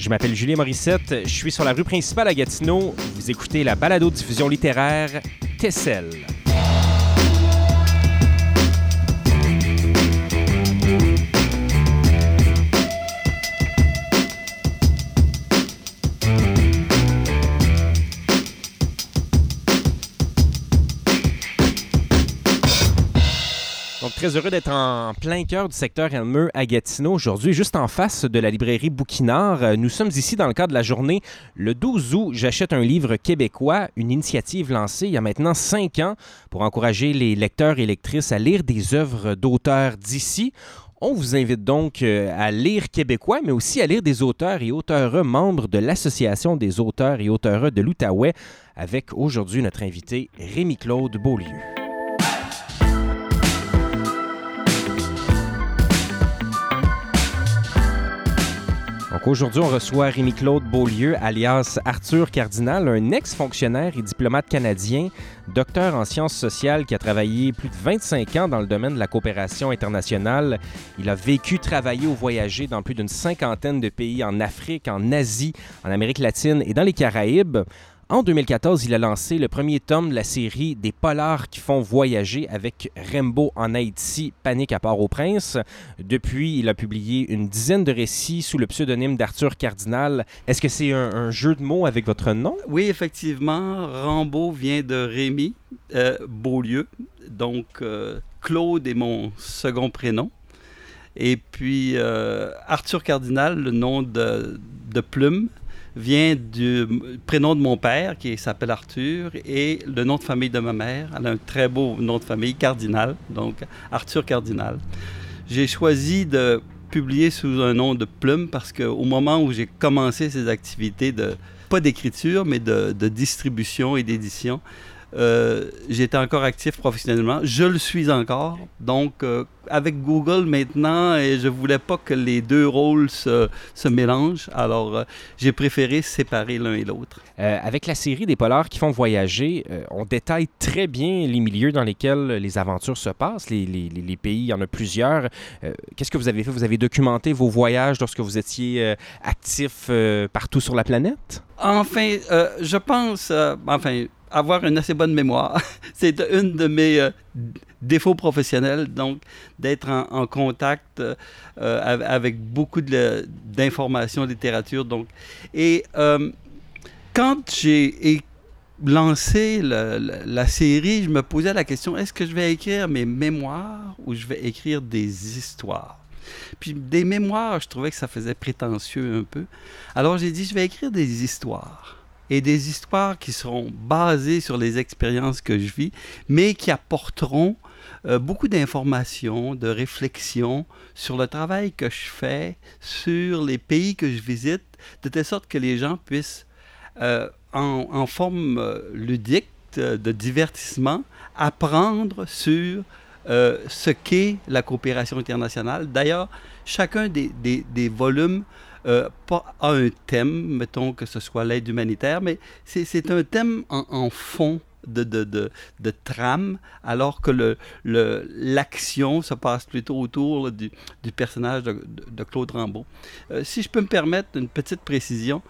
Je m'appelle Julien Morissette, je suis sur la rue principale à Gatineau. Vous écoutez la balado-diffusion littéraire Tessel. Très heureux d'être en plein cœur du secteur Aylmer à Gatineau aujourd'hui, juste en face de la librairie Bouquinart. Nous sommes ici dans le cadre de la journée le 12 août, j'achète un livre québécois, une initiative lancée il y a maintenant 5 ans pour encourager les lecteurs et lectrices à lire des œuvres d'auteurs d'ici. On vous invite donc à lire québécois, mais aussi à lire des auteurs et auteureux membres de l'Association des auteurs et auteureux de l'Outaouais avec aujourd'hui notre invité Rémi-Claude Beaulieu. Donc aujourd'hui, on reçoit Rémi-Claude Beaulieu, alias Arthur Cardinal, un ex-fonctionnaire et diplomate canadien, docteur en sciences sociales qui a travaillé plus de 25 ans dans le domaine de la coopération internationale. Il a vécu, travaillé ou voyagé dans plus d'une 50aine de pays en Afrique, en Asie, en Amérique latine et dans les Caraïbes. En 2014, il a lancé le premier tome de la série des polars qui font voyager avec Rembo en Haïti, Panique à Port-au-Prince. Depuis, il a publié une dizaine de récits sous le pseudonyme d'Arthur Cardinal. Est-ce que c'est un jeu de mots avec votre nom? Oui, effectivement. Rembo vient de Rémi Beaulieu. Donc, Claude est mon second prénom. Et puis, Arthur Cardinal, le nom de plume, vient du prénom de mon père, qui s'appelle Arthur, et le nom de famille de ma mère. Elle a un très beau nom de famille, Cardinal, donc Arthur Cardinal. J'ai choisi de publier sous un nom de plume parce qu'au moment où j'ai commencé ces activités, pas d'écriture, mais de distribution et d'édition, j'étais encore actif professionnellement. Je le suis encore. Donc, avec Google maintenant, et je voulais pas que les deux rôles se mélangent. Alors, j'ai préféré séparer l'un et l'autre. Avec la série des polars qui font voyager, on détaille très bien les milieux dans lesquels les aventures se passent, les pays, il y en a plusieurs. Qu'est-ce que vous avez fait? Vous avez documenté vos voyages lorsque vous étiez actif partout sur la planète? Enfin, je pense... avoir une assez bonne mémoire. C'est une de mes défauts professionnels, donc d'être en contact avec beaucoup d'informations, de littérature. Donc. Et quand j'ai lancé la série, je me posais la question, est-ce que je vais écrire mes mémoires ou je vais écrire des histoires? Puis des mémoires, je trouvais que ça faisait prétentieux un peu. Alors j'ai dit, je vais écrire des histoires. Et des histoires qui seront basées sur les expériences que je vis, mais qui apporteront beaucoup d'informations, de réflexions sur le travail que je fais, sur les pays que je visite, de telle sorte que les gens puissent, en forme ludique, de divertissement, apprendre sur ce qu'est la coopération internationale. D'ailleurs, chacun des volumes pas à un thème, mettons que ce soit l'aide humanitaire, mais c'est un thème en fond de trame, alors que l'action se passe plutôt autour là, du personnage de Claude Rembo. Si je peux me permettre une petite précision,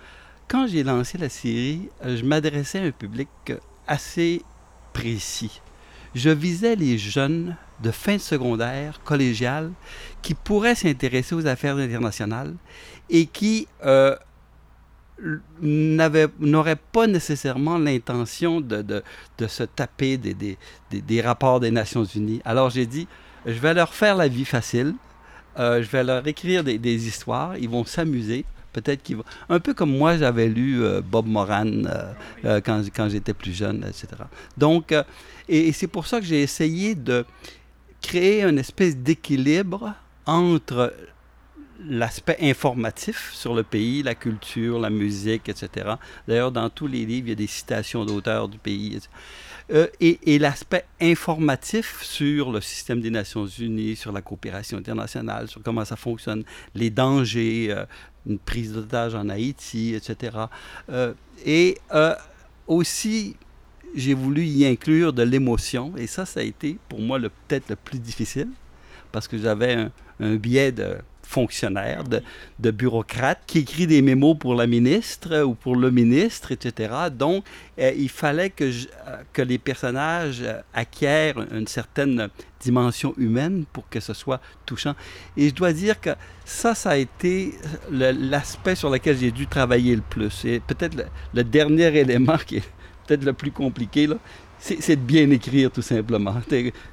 quand j'ai lancé la série, je m'adressais à un public assez précis. Je visais les jeunes de fin de secondaire, collégiale, qui pourraient s'intéresser aux affaires internationales et qui n'auraient pas nécessairement l'intention de se taper des rapports des Nations Unies. Alors j'ai dit, je vais leur faire la vie facile, je vais leur écrire des histoires, ils vont s'amuser. Peut-être qu'ils vont... Un peu comme moi, j'avais lu Bob Moran quand j'étais plus jeune, etc. Donc, et c'est pour ça que j'ai essayé de créer une espèce d'équilibre entre l'aspect informatif sur le pays, la culture, la musique, etc. D'ailleurs, dans tous les livres, il y a des citations d'auteurs du pays. Et l'aspect informatif sur le système des Nations Unies, sur la coopération internationale, sur comment ça fonctionne, les dangers, une prise d'otage en Haïti, etc. Aussi, j'ai voulu y inclure de l'émotion. Et ça a été pour moi peut-être le plus difficile, parce que j'avais un biais de fonctionnaire, de bureaucrate qui écrit des mémos pour la ministre ou pour le ministre, etc. Donc, il fallait que les personnages acquièrent une certaine dimension humaine pour que ce soit touchant. Et je dois dire que ça a été l'aspect sur lequel j'ai dû travailler le plus. Et peut-être le dernier élément qui est peut-être le plus compliqué, là, c'est de bien écrire, tout simplement.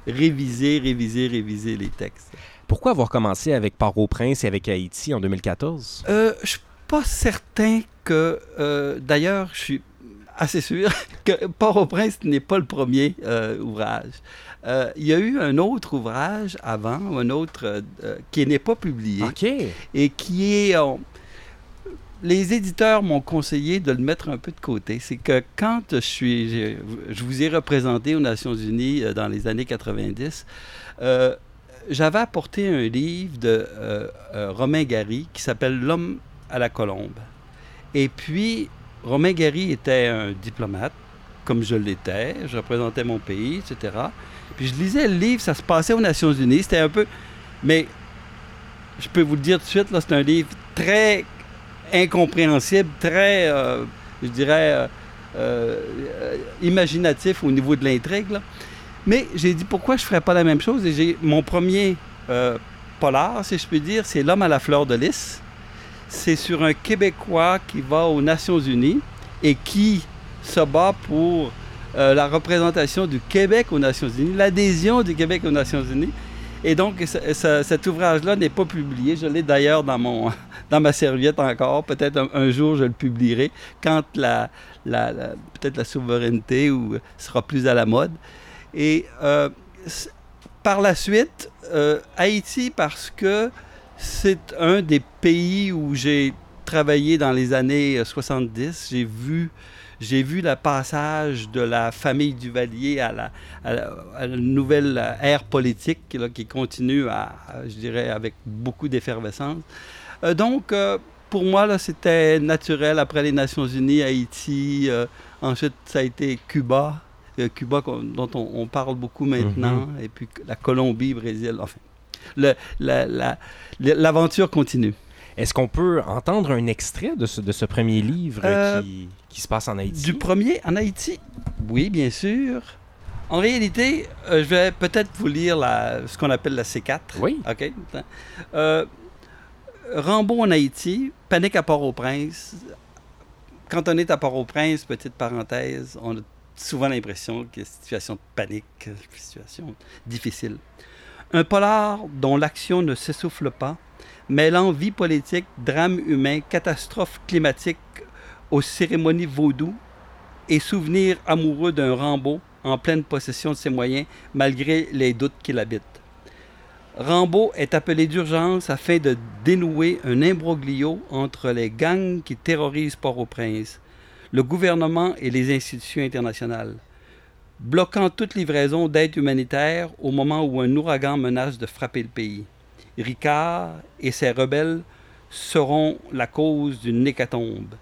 Réviser les textes. Pourquoi avoir commencé avec Port-au-Prince et avec Haïti en 2014? Je suis pas certain que... d'ailleurs, je suis assez sûr que Port-au-Prince n'est pas le premier ouvrage. Il y a eu un autre ouvrage avant, qui n'est pas publié. OK. Et qui est... les éditeurs m'ont conseillé de le mettre un peu de côté. C'est que quand je vous ai représenté aux Nations Unies dans les années 90, j'avais apporté un livre de Romain Gary qui s'appelle « L'homme à la colombe ». Et puis, Romain Gary était un diplomate, comme je l'étais. Je représentais mon pays, etc. Puis je lisais le livre, ça se passait aux Nations Unies. C'était un peu... Mais je peux vous le dire tout de suite, là, c'est un livre très... incompréhensible, très, je dirais, imaginatif au niveau de l'intrigue, là. Mais j'ai dit, pourquoi je ne ferais pas la même chose? Et mon premier polar, si je peux dire, c'est « L'homme à la fleur de lys ». C'est sur un Québécois qui va aux Nations Unies et qui se bat pour la représentation du Québec aux Nations Unies, l'adhésion du Québec aux Nations Unies. Et donc, cet ouvrage-là n'est pas publié. Je l'ai d'ailleurs dans ma serviette encore. Peut-être un jour, je le publierai quand peut-être la souveraineté sera plus à la mode. Et par la suite, Haïti, parce que c'est un des pays où j'ai travaillé dans les années 70. J'ai vu le passage de la famille Duvalier à la nouvelle ère politique là, qui continue, je dirais, avec beaucoup d'effervescence. Donc, pour moi, là, c'était naturel. Après les Nations Unies, Haïti, ensuite, ça a été Cuba, dont on parle beaucoup maintenant, mm-hmm. Et puis la Colombie, Brésil, enfin. L'aventure continue. Est-ce qu'on peut entendre un extrait de ce premier livre qui se passe en Haïti? Du premier en Haïti? Oui, bien sûr. En réalité, je vais peut-être vous lire ce qu'on appelle la C4. Oui. OK. Rambo en Haïti, panique à Port-au-Prince. Quand on est à Port-au-Prince, petite parenthèse, on a souvent l'impression qu'il y a une situation de panique, une situation difficile. Un polar dont l'action ne s'essouffle pas, mêlant vie politique, drame humain, catastrophe climatique aux cérémonies vaudou et souvenirs amoureux d'un Rambo en pleine possession de ses moyens malgré les doutes qu'il habite. Rambo est appelé d'urgence afin de dénouer un imbroglio entre les gangs qui terrorisent Port-au-Prince, le gouvernement et les institutions internationales, bloquant toute livraison d'aide humanitaire au moment où un ouragan menace de frapper le pays. Ricard et ses rebelles seront la cause d'une hécatombe.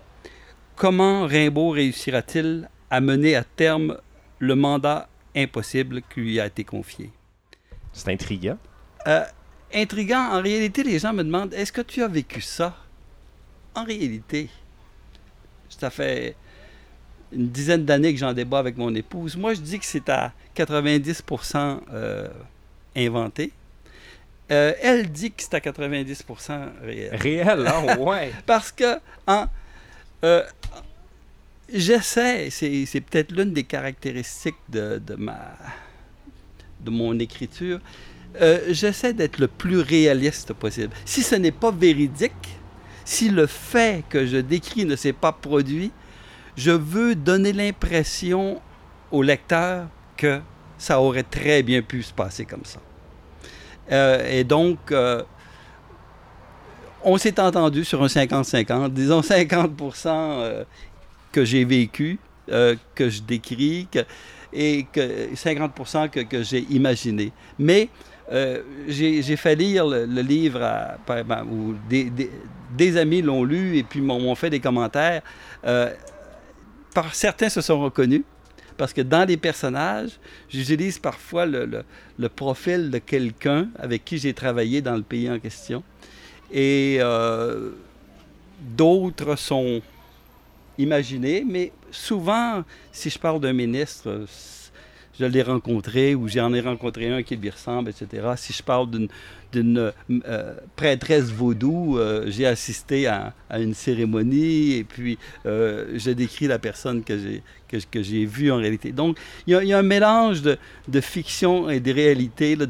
Comment Rimbaud réussira-t-il à mener à terme le mandat impossible qui lui a été confié? C'est intriguant. Intriguant. En réalité, les gens me demandent, est-ce que tu as vécu ça? En réalité, ça fait une dizaine d'années que j'en débat avec mon épouse. Moi, je dis que c'est à 90% inventé. Elle dit que c'est à 90% réel. Réel, hein? Ouais. Parce que j'essaie, c'est peut-être l'une des caractéristiques de mon écriture, j'essaie d'être le plus réaliste possible. Si ce n'est pas véridique, si le fait que je décris ne s'est pas produit, je veux donner l'impression au lecteur que ça aurait très bien pu se passer comme ça. Et donc, on s'est entendu sur un 50-50. Disons 50% que j'ai vécu, que je décris, et 50% que j'ai imaginé. Mais j'ai fait lire le livre où des amis l'ont lu et puis m'ont fait des commentaires. Certains se sont reconnus. Parce que dans les personnages, j'utilise parfois le profil de quelqu'un avec qui j'ai travaillé dans le pays en question. Et d'autres sont imaginés, mais souvent, si je parle d'un ministre, je l'ai rencontré ou j'en ai rencontré un qui lui ressemble, etc. Si je parle d'une prêtresse vaudou, j'ai assisté à une cérémonie et puis je décris la personne que j'ai vue en réalité. Donc, il y a un mélange de fiction et de réalité là,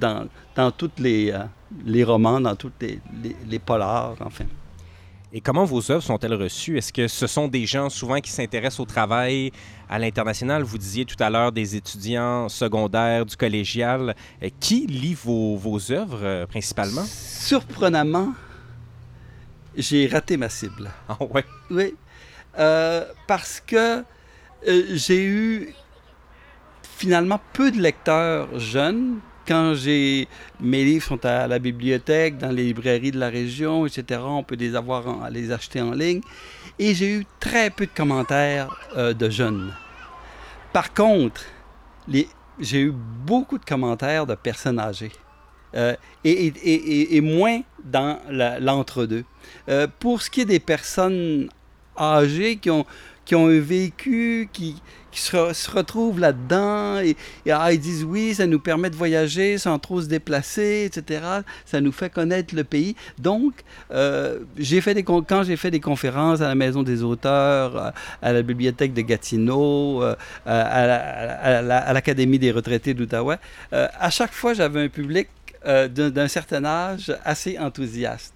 dans tous les romans, dans tous les polars, enfin. Et comment vos œuvres sont-elles reçues? Est-ce que ce sont des gens souvent qui s'intéressent au travail à l'international? Vous disiez tout à l'heure des étudiants secondaires, du collégial. Qui lit vos œuvres principalement? Surprenamment, j'ai raté ma cible. Ah ouais? Oui. Parce que j'ai eu finalement peu de lecteurs jeunes. Quand mes livres sont à la bibliothèque, dans les librairies de la région, etc., on peut les avoir, les acheter en ligne. Et j'ai eu très peu de commentaires de jeunes. Par contre, j'ai eu beaucoup de commentaires de personnes âgées. Et moins dans l'entre-deux. Pour ce qui est des personnes âgées qui ont un vécu, qui se retrouvent là-dedans, et ils disent « oui, ça nous permet de voyager sans trop se déplacer, etc. » Ça nous fait connaître le pays. Donc, quand j'ai fait des conférences à la Maison des auteurs, à la Bibliothèque de Gatineau, à l'Académie des retraités d'Outaouais, à chaque fois, j'avais un public d'un certain âge assez enthousiaste.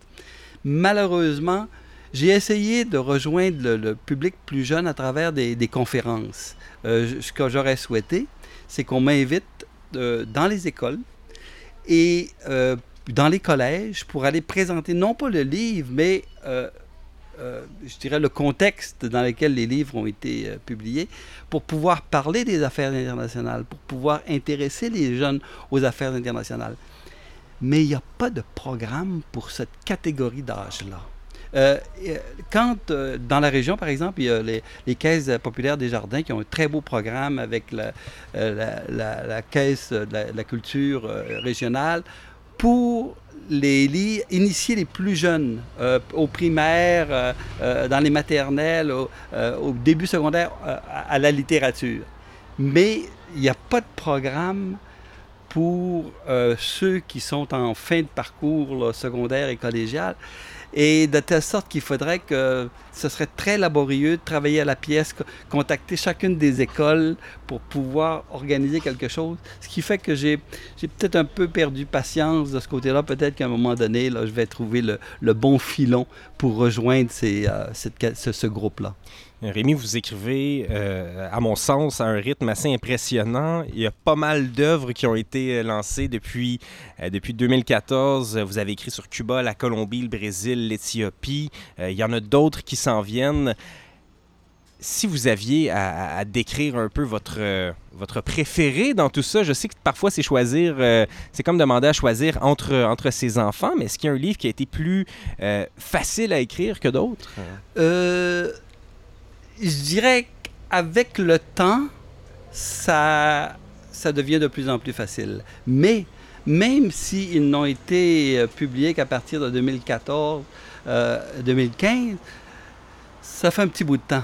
Malheureusement, j'ai essayé de rejoindre le public plus jeune à travers des conférences. Ce que j'aurais souhaité, c'est qu'on m'invite dans les écoles et dans les collèges pour aller présenter, non pas le livre, mais je dirais le contexte dans lequel les livres ont été publiés, pour pouvoir parler des affaires internationales, pour pouvoir intéresser les jeunes aux affaires internationales. Mais il n'y a pas de programme pour cette catégorie d'âge-là. Quand dans la région, par exemple, il y a les caisses populaires Desjardins qui ont un très beau programme avec la caisse de la culture régionale pour initier les plus jeunes aux primaires, dans les maternelles, au début secondaire, à la littérature. Mais il n'y a pas de programme pour ceux qui sont en fin de parcours là, secondaire et collégial. Et de telle sorte qu'il faudrait que ce serait très laborieux de travailler à la pièce, contacter chacune des écoles pour pouvoir organiser quelque chose. Ce qui fait que j'ai peut-être un peu perdu patience de ce côté-là. Peut-être qu'à un moment donné, là, je vais trouver le bon filon pour rejoindre ce groupe-là. Rémi, vous écrivez, à mon sens, à un rythme assez impressionnant. Il y a pas mal d'œuvres qui ont été lancées depuis 2014. Vous avez écrit sur Cuba, la Colombie, le Brésil, l'Éthiopie. Il y en a d'autres qui s'en viennent. Si vous aviez à décrire un peu votre préféré dans tout ça, je sais que parfois c'est choisir, c'est comme demander à choisir entre ses enfants, mais est-ce qu'il y a un livre qui a été plus facile à écrire que d'autres? Je dirais qu'avec le temps, ça devient de plus en plus facile. Mais même s'ils n'ont été publiés qu'à partir de 2014, 2015, ça fait un petit bout de temps.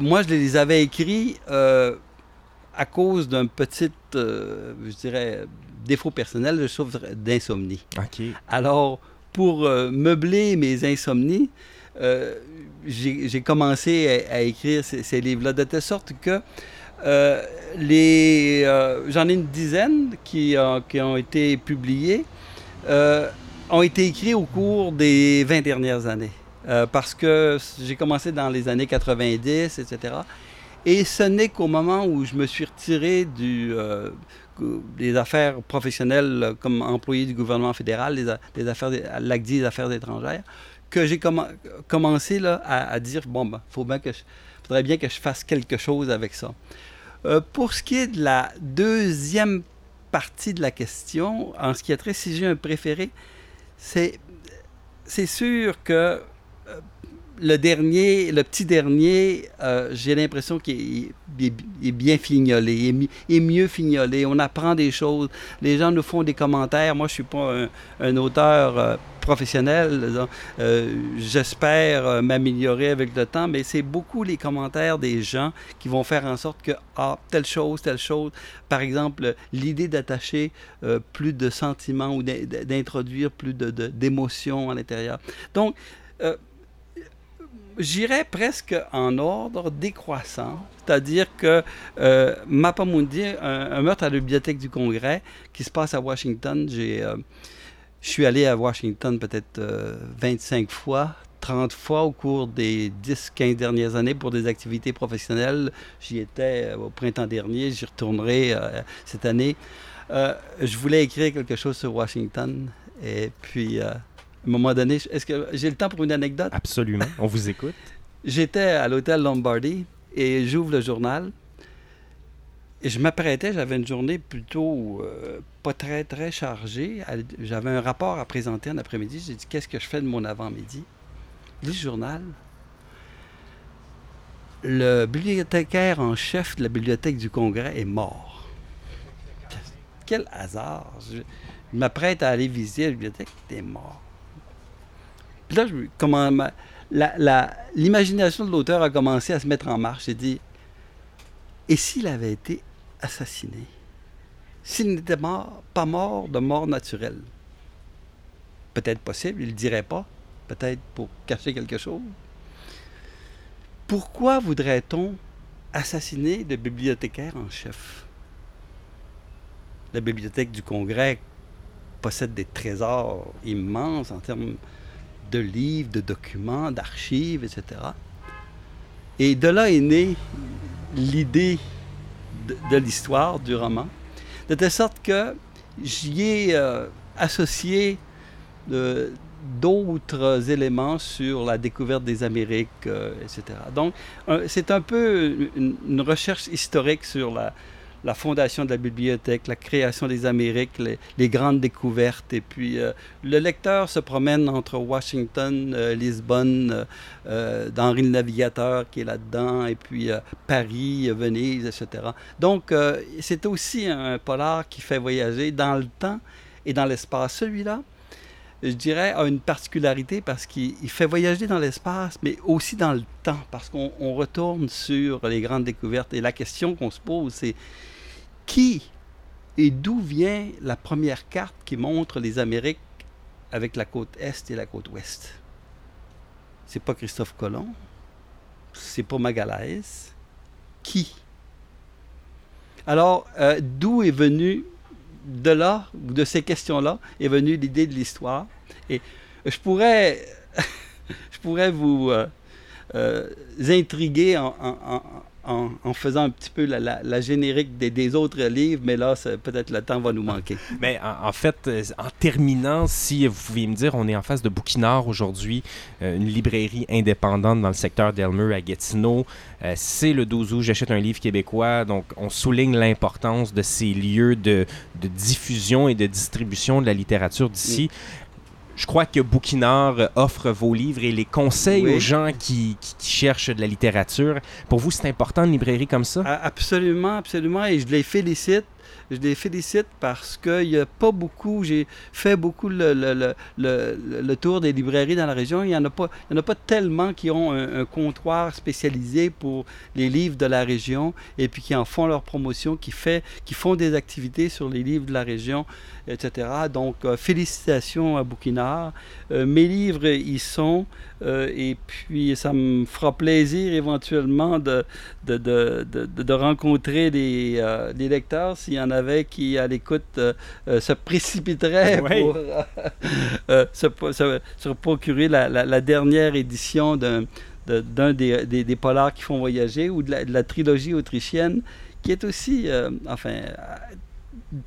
Moi, je les avais écrits à cause d'un petit, je dirais, défaut personnel. Je souffre d'insomnie. Okay. Alors, pour meubler mes insomnies, j'ai commencé à écrire ces livres-là, de telle sorte que j'en ai une dizaine qui ont été publiés, ont été écrits au cours des 20 dernières années, parce que j'ai commencé dans les années 90, etc. Et ce n'est qu'au moment où je me suis retiré des affaires professionnelles comme employé du gouvernement fédéral, l'ACDI, des affaires étrangères, que j'ai commencé là, à dire « bon, ben, faudrait bien que je fasse quelque chose avec ça ». Pour ce qui est de la deuxième partie de la question, en ce qui a trait, si j'ai un préféré, c'est sûr que le petit dernier, j'ai l'impression qu'il est bien fignolé, il est mieux fignolé, on apprend des choses, les gens nous font des commentaires. Moi, je ne suis pas un auteur professionnel. J'espère m'améliorer avec le temps, mais c'est beaucoup les commentaires des gens qui vont faire en sorte que telle chose. Par exemple, l'idée d'attacher plus de sentiments ou d'introduire plus d'émotions à l'intérieur. Donc, j'irais presque en ordre décroissant, c'est-à-dire que Mapa Mundi, un meurtre à la Bibliothèque du Congrès qui se passe à Washington, je suis allé à Washington peut-être 25 fois, 30 fois au cours des 10-15 dernières années pour des activités professionnelles. J'y étais au printemps dernier, j'y retournerai cette année. Je voulais écrire quelque chose sur Washington et puis... à un moment donné, est-ce que j'ai le temps pour une anecdote? Absolument, on vous écoute. J'étais à l'hôtel Lombardy et j'ouvre le journal. Et je m'apprêtais, j'avais une journée plutôt pas très, très chargée. J'avais un rapport à présenter en après-midi. J'ai dit, qu'est-ce que je fais de mon avant-midi? Je lis le journal. Le bibliothécaire en chef de la Bibliothèque du Congrès est mort. Quel hasard! Je m'apprête à aller visiter la bibliothèque, il est mort. Puis là, l'imagination de l'auteur a commencé à se mettre en marche. J'ai dit, et s'il avait été assassiné? S'il n'était pas mort de mort naturelle? Peut-être possible, il ne le dirait pas. Peut-être pour cacher quelque chose. Pourquoi voudrait-on assassiner le bibliothécaire en chef? La Bibliothèque du Congrès possède des trésors immenses en termes... de livres, de documents, d'archives, etc. Et de là est née l'idée de l'histoire, du roman, de telle sorte que j'y ai associé d'autres éléments sur la découverte des Amériques, etc. Donc, c'est un peu une recherche historique sur la fondation de la bibliothèque, la création des Amériques, les grandes découvertes. Et puis, le lecteur se promène entre Washington, Lisbonne, Henri le Navigateur qui est là-dedans, et puis Paris, Venise, etc. Donc, c'est aussi un polar qui fait voyager dans le temps et dans l'espace. Celui-là, je dirais, a une particularité parce qu'il fait voyager dans l'espace, mais aussi dans le temps, parce qu'on retourne sur les grandes découvertes. Et la question qu'on se pose, c'est qui et d'où vient la première carte qui montre les Amériques avec la côte Est et la côte Ouest? C'est pas Christophe Colomb, c'est pas Magalhães. Qui? Alors, d'où est venue... De là, de ces questions-là, est venue l'idée de l'histoire. Et je pourrais vous intriguer en faisant un petit peu la générique des autres livres, mais là, peut-être le temps va nous manquer. Mais en fait, en terminant, si vous pouviez me dire, on est en face de Bouquinart aujourd'hui, une librairie indépendante dans le secteur d'Aylmer à Gatineau. C'est le 12 août, j'achète un livre québécois, donc on souligne l'importance de ces lieux de diffusion et de distribution de la littérature d'ici. Oui. Je crois que Bouquinart offre vos livres et les conseils aux gens qui cherchent de la littérature. Pour vous, c'est important une librairie comme ça? Absolument, absolument. Et je les félicite. Je les félicite parce qu'il n'y a pas beaucoup... J'ai fait beaucoup le tour des librairies dans la région. Il n'y en a pas tellement qui ont un comptoir spécialisé pour les livres de la région et puis qui en font leur promotion, qui font des activités sur les livres de la région, etc. Donc, félicitations à Bouquinart. Mes livres y sont et puis ça me fera plaisir éventuellement de rencontrer des lecteurs s'il y en a qui, à l'écoute, se précipiterait pour se procurer la dernière édition d'un des polars qui font voyager ou de la trilogie autrichienne, qui est aussi,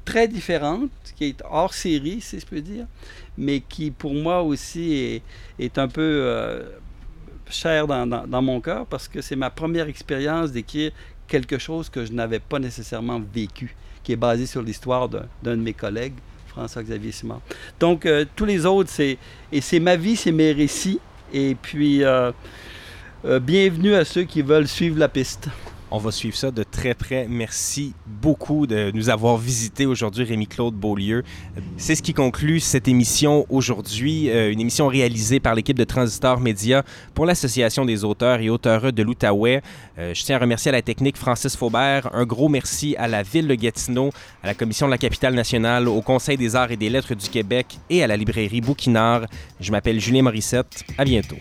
très différente, qui est hors série, si je peux dire, mais qui, pour moi aussi, est un peu... cher dans mon cœur, parce que c'est ma première expérience d'écrire quelque chose que je n'avais pas nécessairement vécu, qui est basé sur l'histoire d'un de mes collègues, François-Xavier Simard. Donc, tous les autres, c'est ma vie, c'est mes récits, et puis bienvenue à ceux qui veulent suivre la piste. On va suivre ça de très près. Merci beaucoup de nous avoir visités aujourd'hui, Rémi-Claude Beaulieu. C'est ce qui conclut cette émission aujourd'hui, une émission réalisée par l'équipe de Transistor Media pour l'Association des auteurs et auteureux de l'Outaouais. Je tiens à remercier à la technique Francis Faubert. Un gros merci à la Ville de Gatineau, à la Commission de la Capitale-Nationale, au Conseil des arts et des lettres du Québec et à la librairie Bouquinart. Je m'appelle Julien Morissette. À bientôt.